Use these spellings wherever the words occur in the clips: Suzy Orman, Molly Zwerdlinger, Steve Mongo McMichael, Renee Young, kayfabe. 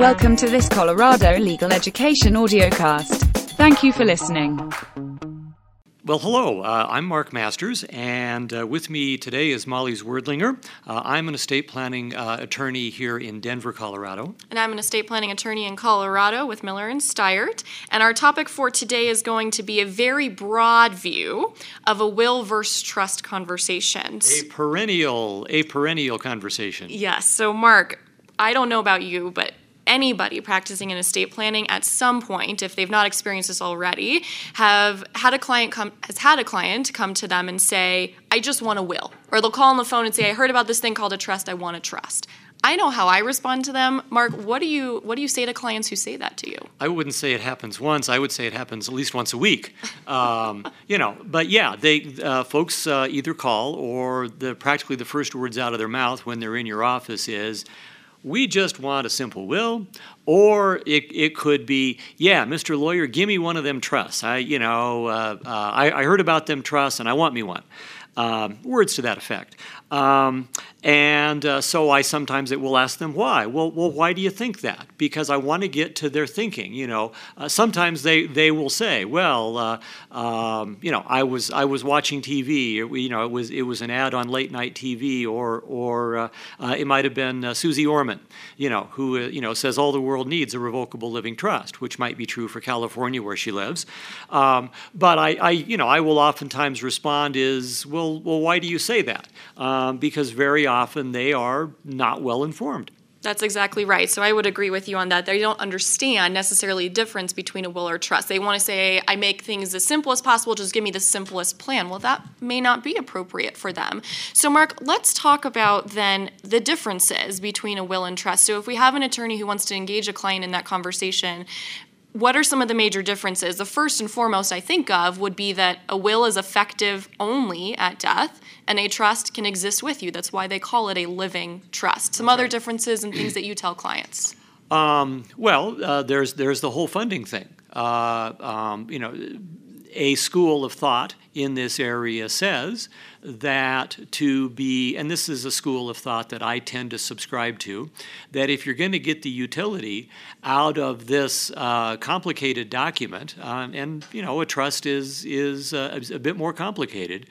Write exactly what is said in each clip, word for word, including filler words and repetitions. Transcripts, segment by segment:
Welcome to this Colorado Legal Education Audiocast. Thank you for listening. Well, hello. Uh, I'm Mark Masters, and uh, with me today is Molly Zwerdlinger. Uh, I'm an estate planning uh, attorney here in Denver, Colorado. And I'm an estate planning attorney in Colorado with Miller and Stiert. And our topic for today is going to be a very broad view of a will versus trust conversation. A perennial, a perennial conversation. Yes. So, Mark, I don't know about you, but anybody practicing in estate planning at some point, if they've not experienced this already, have had a client come has had a client come to them and say, "I just want a will," or they'll call on the phone and say, "I heard about this thing called a trust. I want a trust." I know how I respond to them. Mark, what do you what do you say to clients who say that to you? I wouldn't say it happens once. I would say it happens at least once a week. Um, you know, but yeah, they uh, folks uh, either call or the practically the first words out of their mouth when they're in your office is, "We just want a simple will," or it it could be, "Yeah, Mister Lawyer, give me one of them trusts. I, you know, uh, uh, I, I heard about them trusts, and I want me one." Um, words to that effect. Um, and uh, so I sometimes it will ask them why. Well, well, why do you think that? Because I want to get to their thinking. You know, uh, sometimes they, they will say, "Well, uh, um, you know, I was I was watching T V. You know, it was it was an ad on late night T V, or or uh, uh, it might have been uh, Suzy Orman. You know, who uh, you know says all the world needs a revocable living trust, which might be true for California where she lives. Um, but I, I you know I will oftentimes respond is, well, well, why do you say that? Um, Um, because very often they are not well informed. That's exactly right. So I would agree with you on that. They don't understand necessarily the difference between a will or trust. They want to say, "I make things as simple as possible. Just give me the simplest plan." Well, that may not be appropriate for them. So, Mark, let's talk about then the differences between a will and trust. So if we have an attorney who wants to engage a client in that conversation, what are some of the major differences? The first and foremost I think of would be that a will is effective only at death, and a trust can exist with you. That's why they call it a living trust. Some okay. other differences and things that you tell clients. Um, well, uh, there's there's the whole funding thing. Uh, um, you know, a school of thought in this area says that to be, and this is a school of thought that I tend to subscribe to, that if you're going to get the utility out of this uh, complicated document, um, and you know a trust is is uh, a bit more complicated,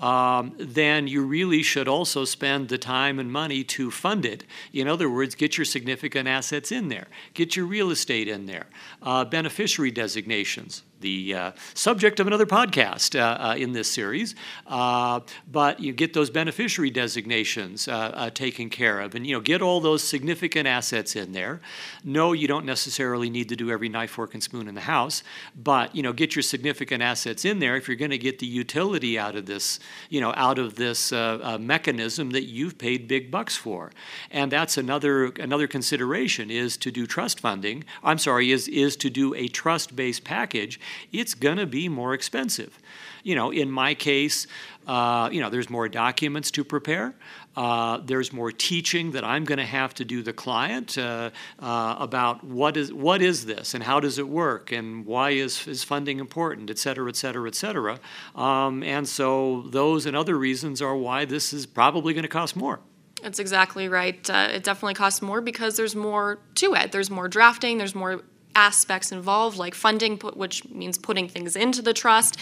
um, then you really should also spend the time and money to fund it. In other words, get your significant assets in there, get your real estate in there, uh, beneficiary designations, the uh, subject of another podcast uh, Uh, in this series, uh, but you get those beneficiary designations uh, uh, taken care of, and you know get all those significant assets in there. No, you don't necessarily need to do every knife, fork, and spoon in the house, but you know get your significant assets in there if you're going to get the utility out of this, you know, out of this uh, uh, mechanism that you've paid big bucks for. And that's another another consideration is to do trust funding. I'm sorry, is is to do a trust-based package. It's going to be more expensive. You know, in my case, uh, you know, there's more documents to prepare. Uh, there's more teaching that I'm going to have to do the client uh, uh, about what is what is this and how does it work and why is, is funding important, et cetera, et cetera, et cetera. Um, and so those and other reasons are why this is probably going to cost more. That's exactly right. Uh, it definitely costs more because there's more to it. There's more drafting. There's more aspects involved, like funding, which means putting things into the trust.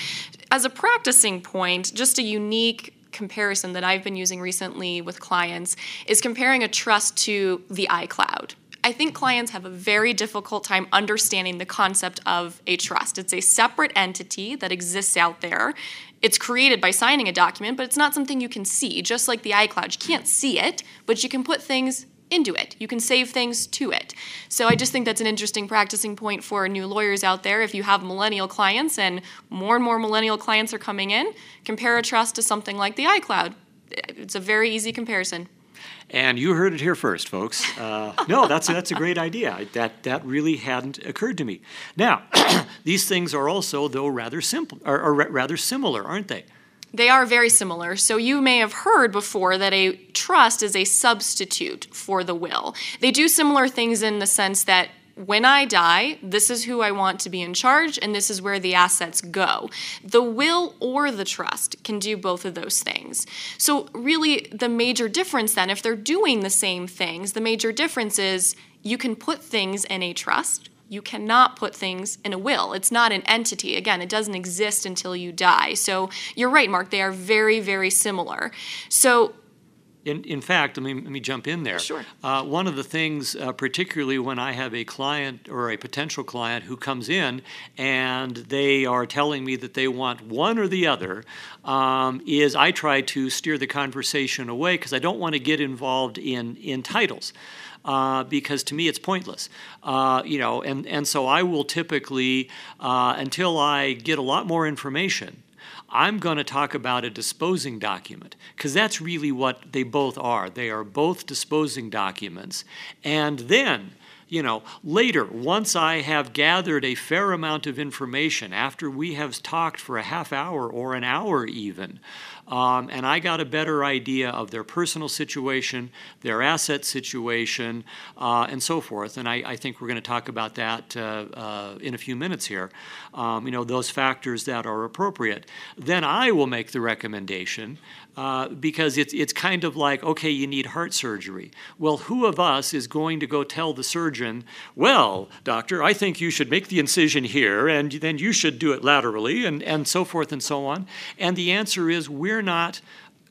As a practicing point, just a unique comparison that I've been using recently with clients is comparing a trust to the iCloud. I think clients have a very difficult time understanding the concept of a trust. It's a separate entity that exists out there. It's created by signing a document, but it's not something you can see, just like the iCloud. You can't see it, but you can put things into it. You can save things to it. So I just think that's an interesting practicing point for new lawyers out there. If you have millennial clients, and more and more millennial clients are coming in, compare a trust to something like the iCloud. It's a very easy comparison. And you heard it here first, folks. Uh, no, that's that's a great idea. That that really hadn't occurred to me. Now, these things are also, though, rather simple, or, or rather similar, aren't they? They are very similar. So you may have heard before that a trust is a substitute for the will. They do similar things in the sense that when I die, this is who I want to be in charge, and this is where the assets go. The will or the trust can do both of those things. So really, the major difference then, if they're doing the same things, the major difference is You can put things in a trust. You cannot put things in a will. It's not an entity. Again, it doesn't exist until you die. So you're right, Mark. They are very, very similar. So, in, in fact, let me, let me jump in there. Sure. Uh, one of the things, uh, particularly when I have a client or a potential client who comes in and they are telling me that they want one or the other, um, is I try to steer the conversation away because I don't want to get involved in, in titles. Uh, because to me it's pointless, uh, you know, and, and so I will typically, uh, until I get a lot more information, I'm going to talk about a disposing document, because that's really what they both are. They are both disposing documents, and then, you know, later, once I have gathered a fair amount of information, after we have talked for a half hour or an hour even, um, and I got a better idea of their personal situation, their asset situation, uh, and so forth, and I, I think we're going to talk about that uh, uh, in a few minutes here, um, you know, those factors that are appropriate, then I will make the recommendation. Uh, because it's it's kind of like, okay, you need heart surgery. Well, who of us is going to go tell the surgeon, well, doctor, I think you should make the incision here, and then you should do it laterally, and, and so forth and so on? And the answer is we're not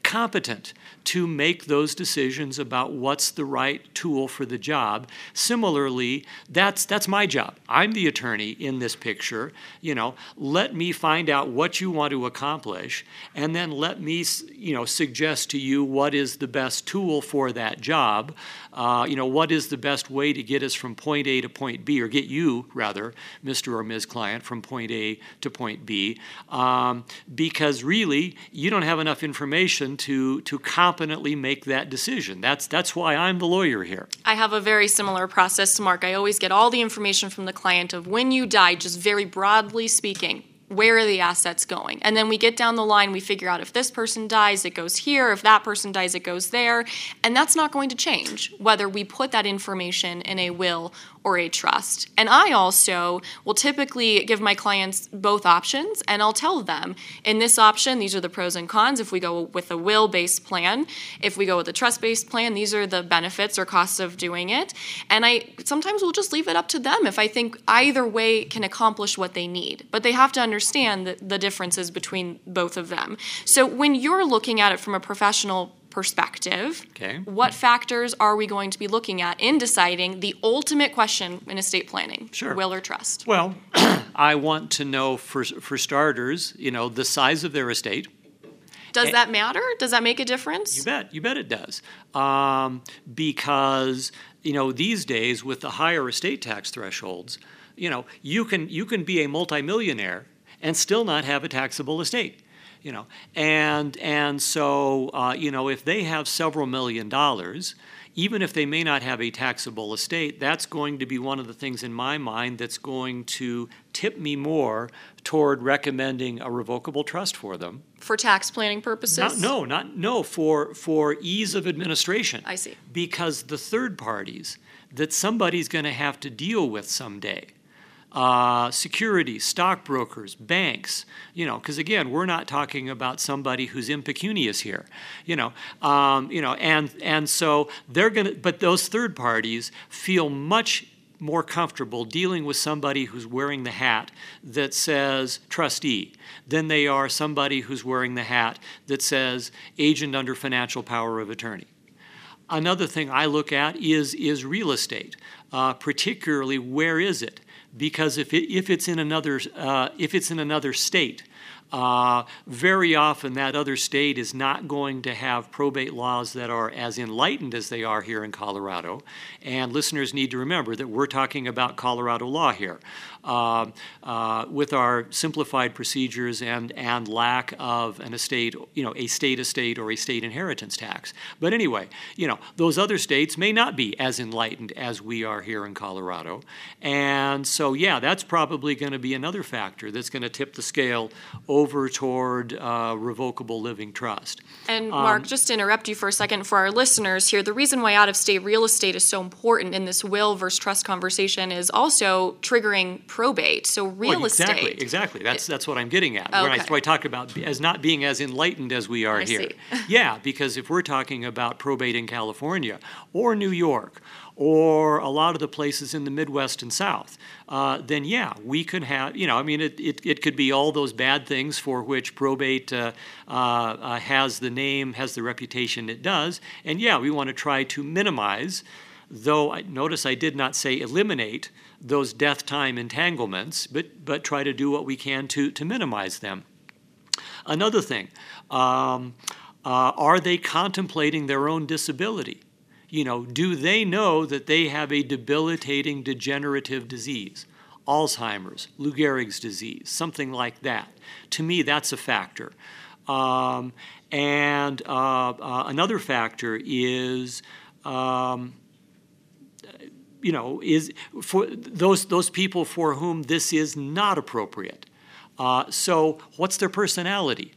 competent to make those decisions about what's the right tool for the job. Similarly, that's that's my job. I'm the attorney in this picture. You know, let me find out what you want to accomplish, and then let me, you know, suggest to you what is the best tool for that job. Uh, you know, what is the best way to get us from point A to point B, or get you, rather, Mister or Miz Client, from point A to point B, um, because really, you don't have enough information to to competently make that decision. That's that's why I'm the lawyer here. I have a very similar process to Mark. I always get all the information from the client of when you die, just very broadly speaking. Where are the assets going? And then we get down the line, we figure out if this person dies, it goes here. If that person dies, it goes there. And that's not going to change whether we put that information in a will or a trust. And I also will typically give my clients both options, and I'll tell them, in this option, these are the pros and cons. If we go with a will-based plan, if we go with a trust-based plan, these are the benefits or costs of doing it. And I sometimes will just leave it up to them if I think either way can accomplish what they need. But they have to understand understand the, the differences between both of them. So when you're looking at it from a professional perspective, okay, what factors are we going to be looking at in deciding the ultimate question in estate planning, sure, will or trust? Well, I want to know, for, for starters, you know, the size of their estate. Does that matter? Does that make a difference? You bet. You bet it does. Um, because, you know, these days with the higher estate tax thresholds, you know, you can you can be a multimillionaire and still not have a taxable estate, you know. And and so, uh, you know, if they have several million dollars, even if they may not have a taxable estate, that's going to be one of the things in my mind that's going to tip me more toward recommending a revocable trust for them. For tax planning purposes? Not, no, not no, for, for ease of administration. I see. Because the third parties that somebody's going to have to deal with someday, Uh, security, stockbrokers, banks, you know, because again, we're not talking about somebody who's impecunious here, you know, um, you know, and and so they're gonna, but those third parties feel much more comfortable dealing with somebody who's wearing the hat that says trustee than they are somebody who's wearing the hat that says agent under financial power of attorney. Another thing I look at is is real estate, uh, particularly where is it? Because if it, if it's in another uh, if it's in another state, uh, very often that other state is not going to have probate laws that are as enlightened as they are here in Colorado. And listeners need to remember that we're talking about Colorado law here, uh, uh, with our simplified procedures and and lack of an estate, you know, a state estate or a state inheritance tax. But anyway, you know, those other states may not be as enlightened as we are here in Colorado, and so. So yeah, that's probably going to be another factor that's going to tip the scale over toward uh, revocable living trust. And Mark, um, just to interrupt you for a second for our listeners here, the reason why out-of-state real estate is so important in this will versus trust conversation is also triggering probate. So real well, exactly, estate. Exactly, exactly. That's that's what I'm getting at. Okay. When I, when I talk about as not being as enlightened as we are I here. Yeah, because if we're talking about probate in California or New York or a lot of the places in the Midwest and South, uh, then yeah, we could have, you know, I mean, it, it, it could be all those bad things for which probate uh, uh, uh, has the name, has the reputation it does, and yeah, we want to try to minimize, though I, notice I did not say eliminate those death time entanglements, but, but try to do what we can to, to minimize them. Another thing, um, uh, are they contemplating their own disability? You know, do they know that they have a debilitating degenerative disease? Alzheimer's, Lou Gehrig's disease, something like that. To me, that's a factor. Um, and uh, uh, another factor is, um, you know, is for those, those people for whom this is not appropriate. Uh, so what's their personality?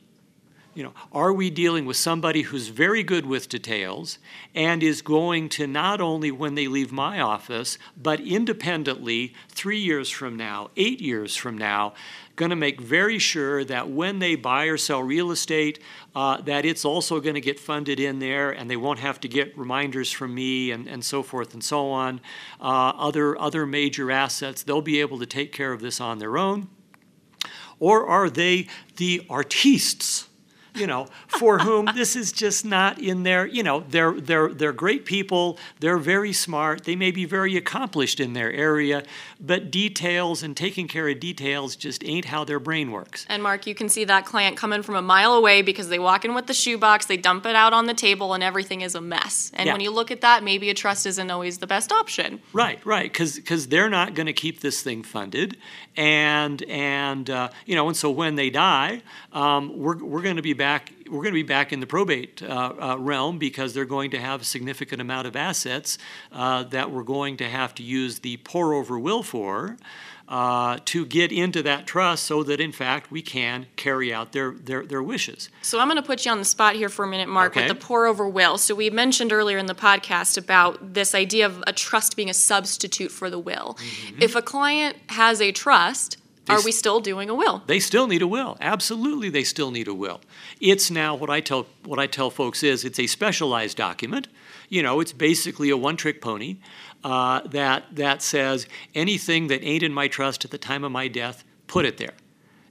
You know, are we dealing with somebody who's very good with details and is going to not only when they leave my office, but independently three years from now, eight years from now, going to make very sure that when they buy or sell real estate, uh, that it's also going to get funded in there and they won't have to get reminders from me and, and so forth and so on. Uh, other, other major assets, they'll be able to take care of this on their own. Or are they the artistes? You know, for whom this is just not in their, you know, they're, they're, they're great people, they're very smart, they may be very accomplished in their area, but details and taking care of details just ain't how their brain works. And Mark, you can see that client coming from a mile away because they walk in with the shoebox, they dump it out on the table, and everything is a mess. And yeah. When you look at that, maybe a trust isn't always the best option. Right, right, because because they're not going to keep this thing funded. And, and uh, you know, and so when they die, um, we're, we're going to be Back, we're going to be back in the probate uh, uh, realm because they're going to have a significant amount of assets uh, that we're going to have to use the pour-over will for uh, to get into that trust so that, in fact, we can carry out their, their, their wishes. So I'm going to put you on the spot here for a minute, Mark, okay. With the pour-over will. So we mentioned earlier in the podcast about this idea of a trust being a substitute for the will. Mm-hmm. If a client has a trust, They Are we still doing a will? They still need a will. Absolutely, they still need a will. It's now what I tell what I tell folks is it's a specialized document. You know, it's basically a one-trick pony uh, that that says anything that ain't in my trust at the time of my death, put it there.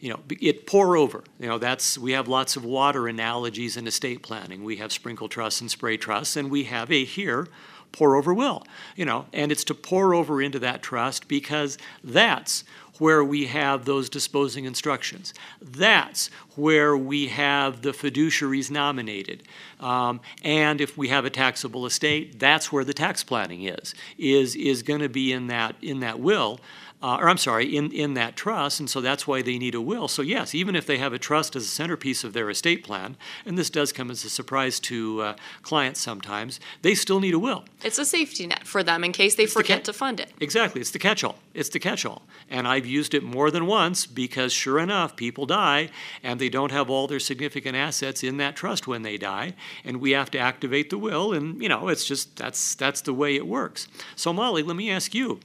You know, it pour over. You know, that's we have lots of water analogies in estate planning. We have sprinkle trusts and spray trusts, and we have a here. pour over will, you know, and it's to pour over into that trust because that's where we have those disposing instructions. That's where we have the fiduciaries nominated. Um, and if we have a taxable estate, that's where the tax planning is, is, is going to be in that, in that will, uh, or I'm sorry, in, in that trust. And so that's why they need a will. So yes, even if they have a trust as a centerpiece of their estate plan, and this does come as a surprise to uh, clients sometimes, they still need a will. It's a safety net for them in case they it's forget the to fund it. Exactly. It's the catch-all. It's the catch-all. And I've used it more than once because, sure enough, people die and they don't have all their significant assets in that trust when they die. And we have to activate the will. And, you know, it's just that's, that's the way it works. So, Molly, let me ask you,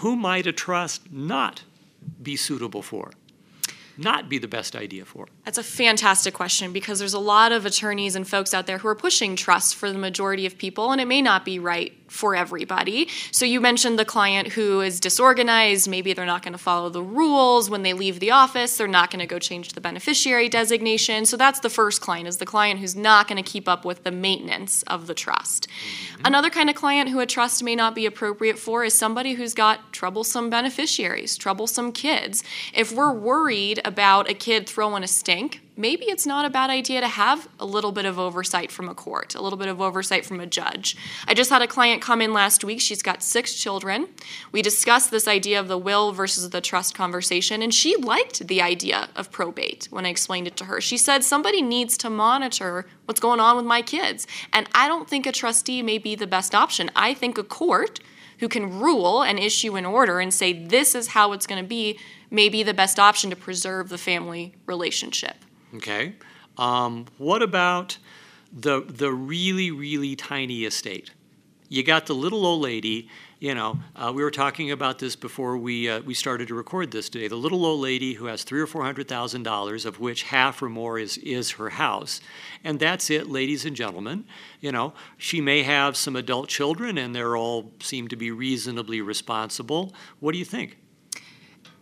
who might a trust not be suitable for? Not be the best idea for? That's a fantastic question because there's a lot of attorneys and folks out there who are pushing trusts for the majority of people, and it may not be right for everybody. So you mentioned the client who is disorganized. Maybe they're not going to follow the rules. When they leave the office, they're not going to go change the beneficiary designation. So that's the first client, is the client who's not going to keep up with the maintenance of the trust. Mm-hmm. Another kind of client who a trust may not be appropriate for is somebody who's got troublesome beneficiaries, troublesome kids. If we're worried about a kid throwing a stink, maybe it's not a bad idea to have a little bit of oversight from a court, a little bit of oversight from a judge. I just had a client come in last week. She's got six children. We discussed this idea of the will versus the trust conversation, and she liked the idea of probate when I explained it to her. She said, somebody needs to monitor what's going on with my kids, and I don't think a trustee may be the best option. I think a court who can rule and issue an order and say this is how it's going to be may be the best option to preserve the family relationship. Okay. Um, what about the the really, really tiny estate? You got the little old lady, you know, uh, we were talking about this before we uh, we started to record this today. The little old lady who has three or four hundred thousand dollars, of which half or more is is her house, and that's it, ladies and gentlemen. You know, she may have some adult children, and they're all seem to be reasonably responsible. What do you think?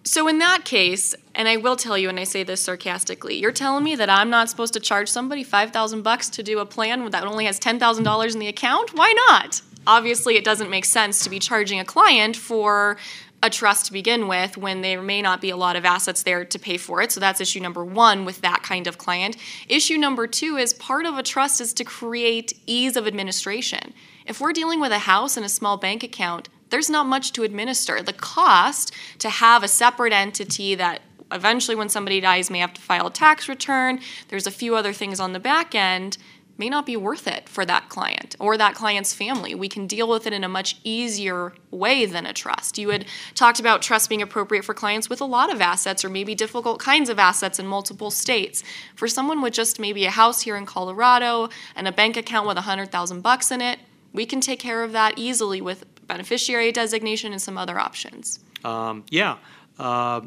So in that case, and I will tell you, and I say this sarcastically, you're telling me that I'm not supposed to charge somebody five thousand bucks to do a plan that only has ten thousand dollars in the account? Why not? Obviously, it doesn't make sense to be charging a client for a trust to begin with when there may not be a lot of assets there to pay for it. So that's issue number one with that kind of client. Issue number two is part of a trust is to create ease of administration. If we're dealing with a house and a small bank account, there's not much to administer. The cost to have a separate entity that eventually when somebody dies may have to file a tax return, there's a few other things on the back end, may not be worth it for that client or that client's family. We can deal with it in a much easier way than a trust. You had talked about trust being appropriate for clients with a lot of assets or maybe difficult kinds of assets in multiple states. For someone with just maybe a house here in Colorado and a bank account with one hundred thousand bucks in it, we can take care of that easily with beneficiary designation and some other options. Um, yeah, uh,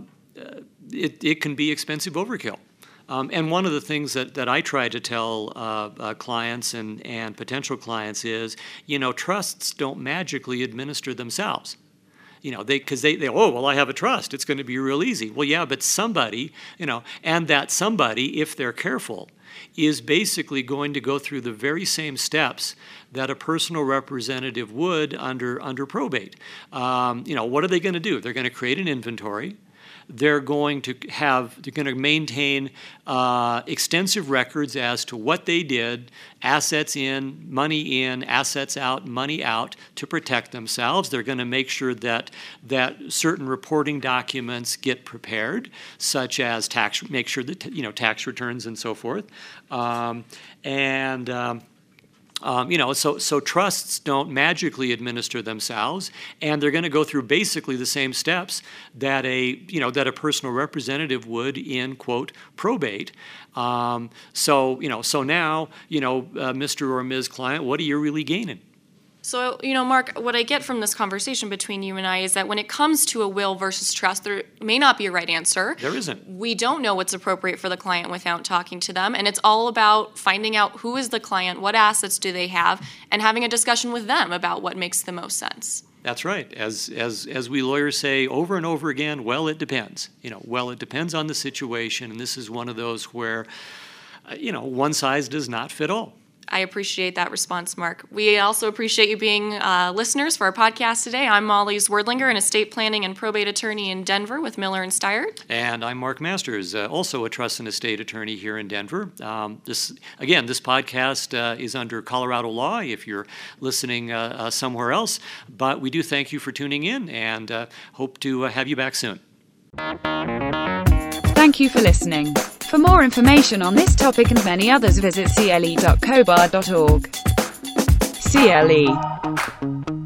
it, it can be expensive overkill. Um, and one of the things that, that I try to tell uh, uh, clients and, and potential clients is, you know, trusts don't magically administer themselves. You know, they because they, they, oh, well, I have a trust. It's going to be real easy. Well, yeah, but somebody, you know, and that somebody, if they're careful, is basically going to go through the very same steps that a personal representative would under under probate. Um, you know, what are they going to do? They're going to create an inventory. They're going to have, they're going to maintain uh, extensive records as to what they did, assets in, money in, assets out, money out, to protect themselves. They're going to make sure that that certain reporting documents get prepared, such as tax, make sure that, you know, tax returns and so forth. Um, and... Um, Um, you know, so so trusts don't magically administer themselves, and they're going to go through basically the same steps that a you know that a personal representative would in quote probate. Um, so you know, so now you know, uh, Mister or Miz Client, what are you really gaining? So, you know, Mark, what I get from this conversation between you and I is that when it comes to a will versus trust, there may not be a right answer. There isn't. We don't know what's appropriate for the client without talking to them. And it's all about finding out who is the client, what assets do they have, and having a discussion with them about what makes the most sense. That's right. As as as we lawyers say over and over again, well, it depends. You know, well, it depends on the situation. And this is one of those where, you know, one size does not fit all. I appreciate that response, Mark. We also appreciate you being uh, listeners for our podcast today. I'm Molly Zwerdlinger, an estate planning and probate attorney in Denver with Miller and Stiert. And I'm Mark Masters, uh, also a trust and estate attorney here in Denver. Um, this again, this podcast uh, is under Colorado law if you're listening uh, uh, somewhere else. But we do thank you for tuning in and uh, hope to uh, have you back soon. Thank you for listening. For more information on this topic and many others, visit C L E dot cobar dot org. C L E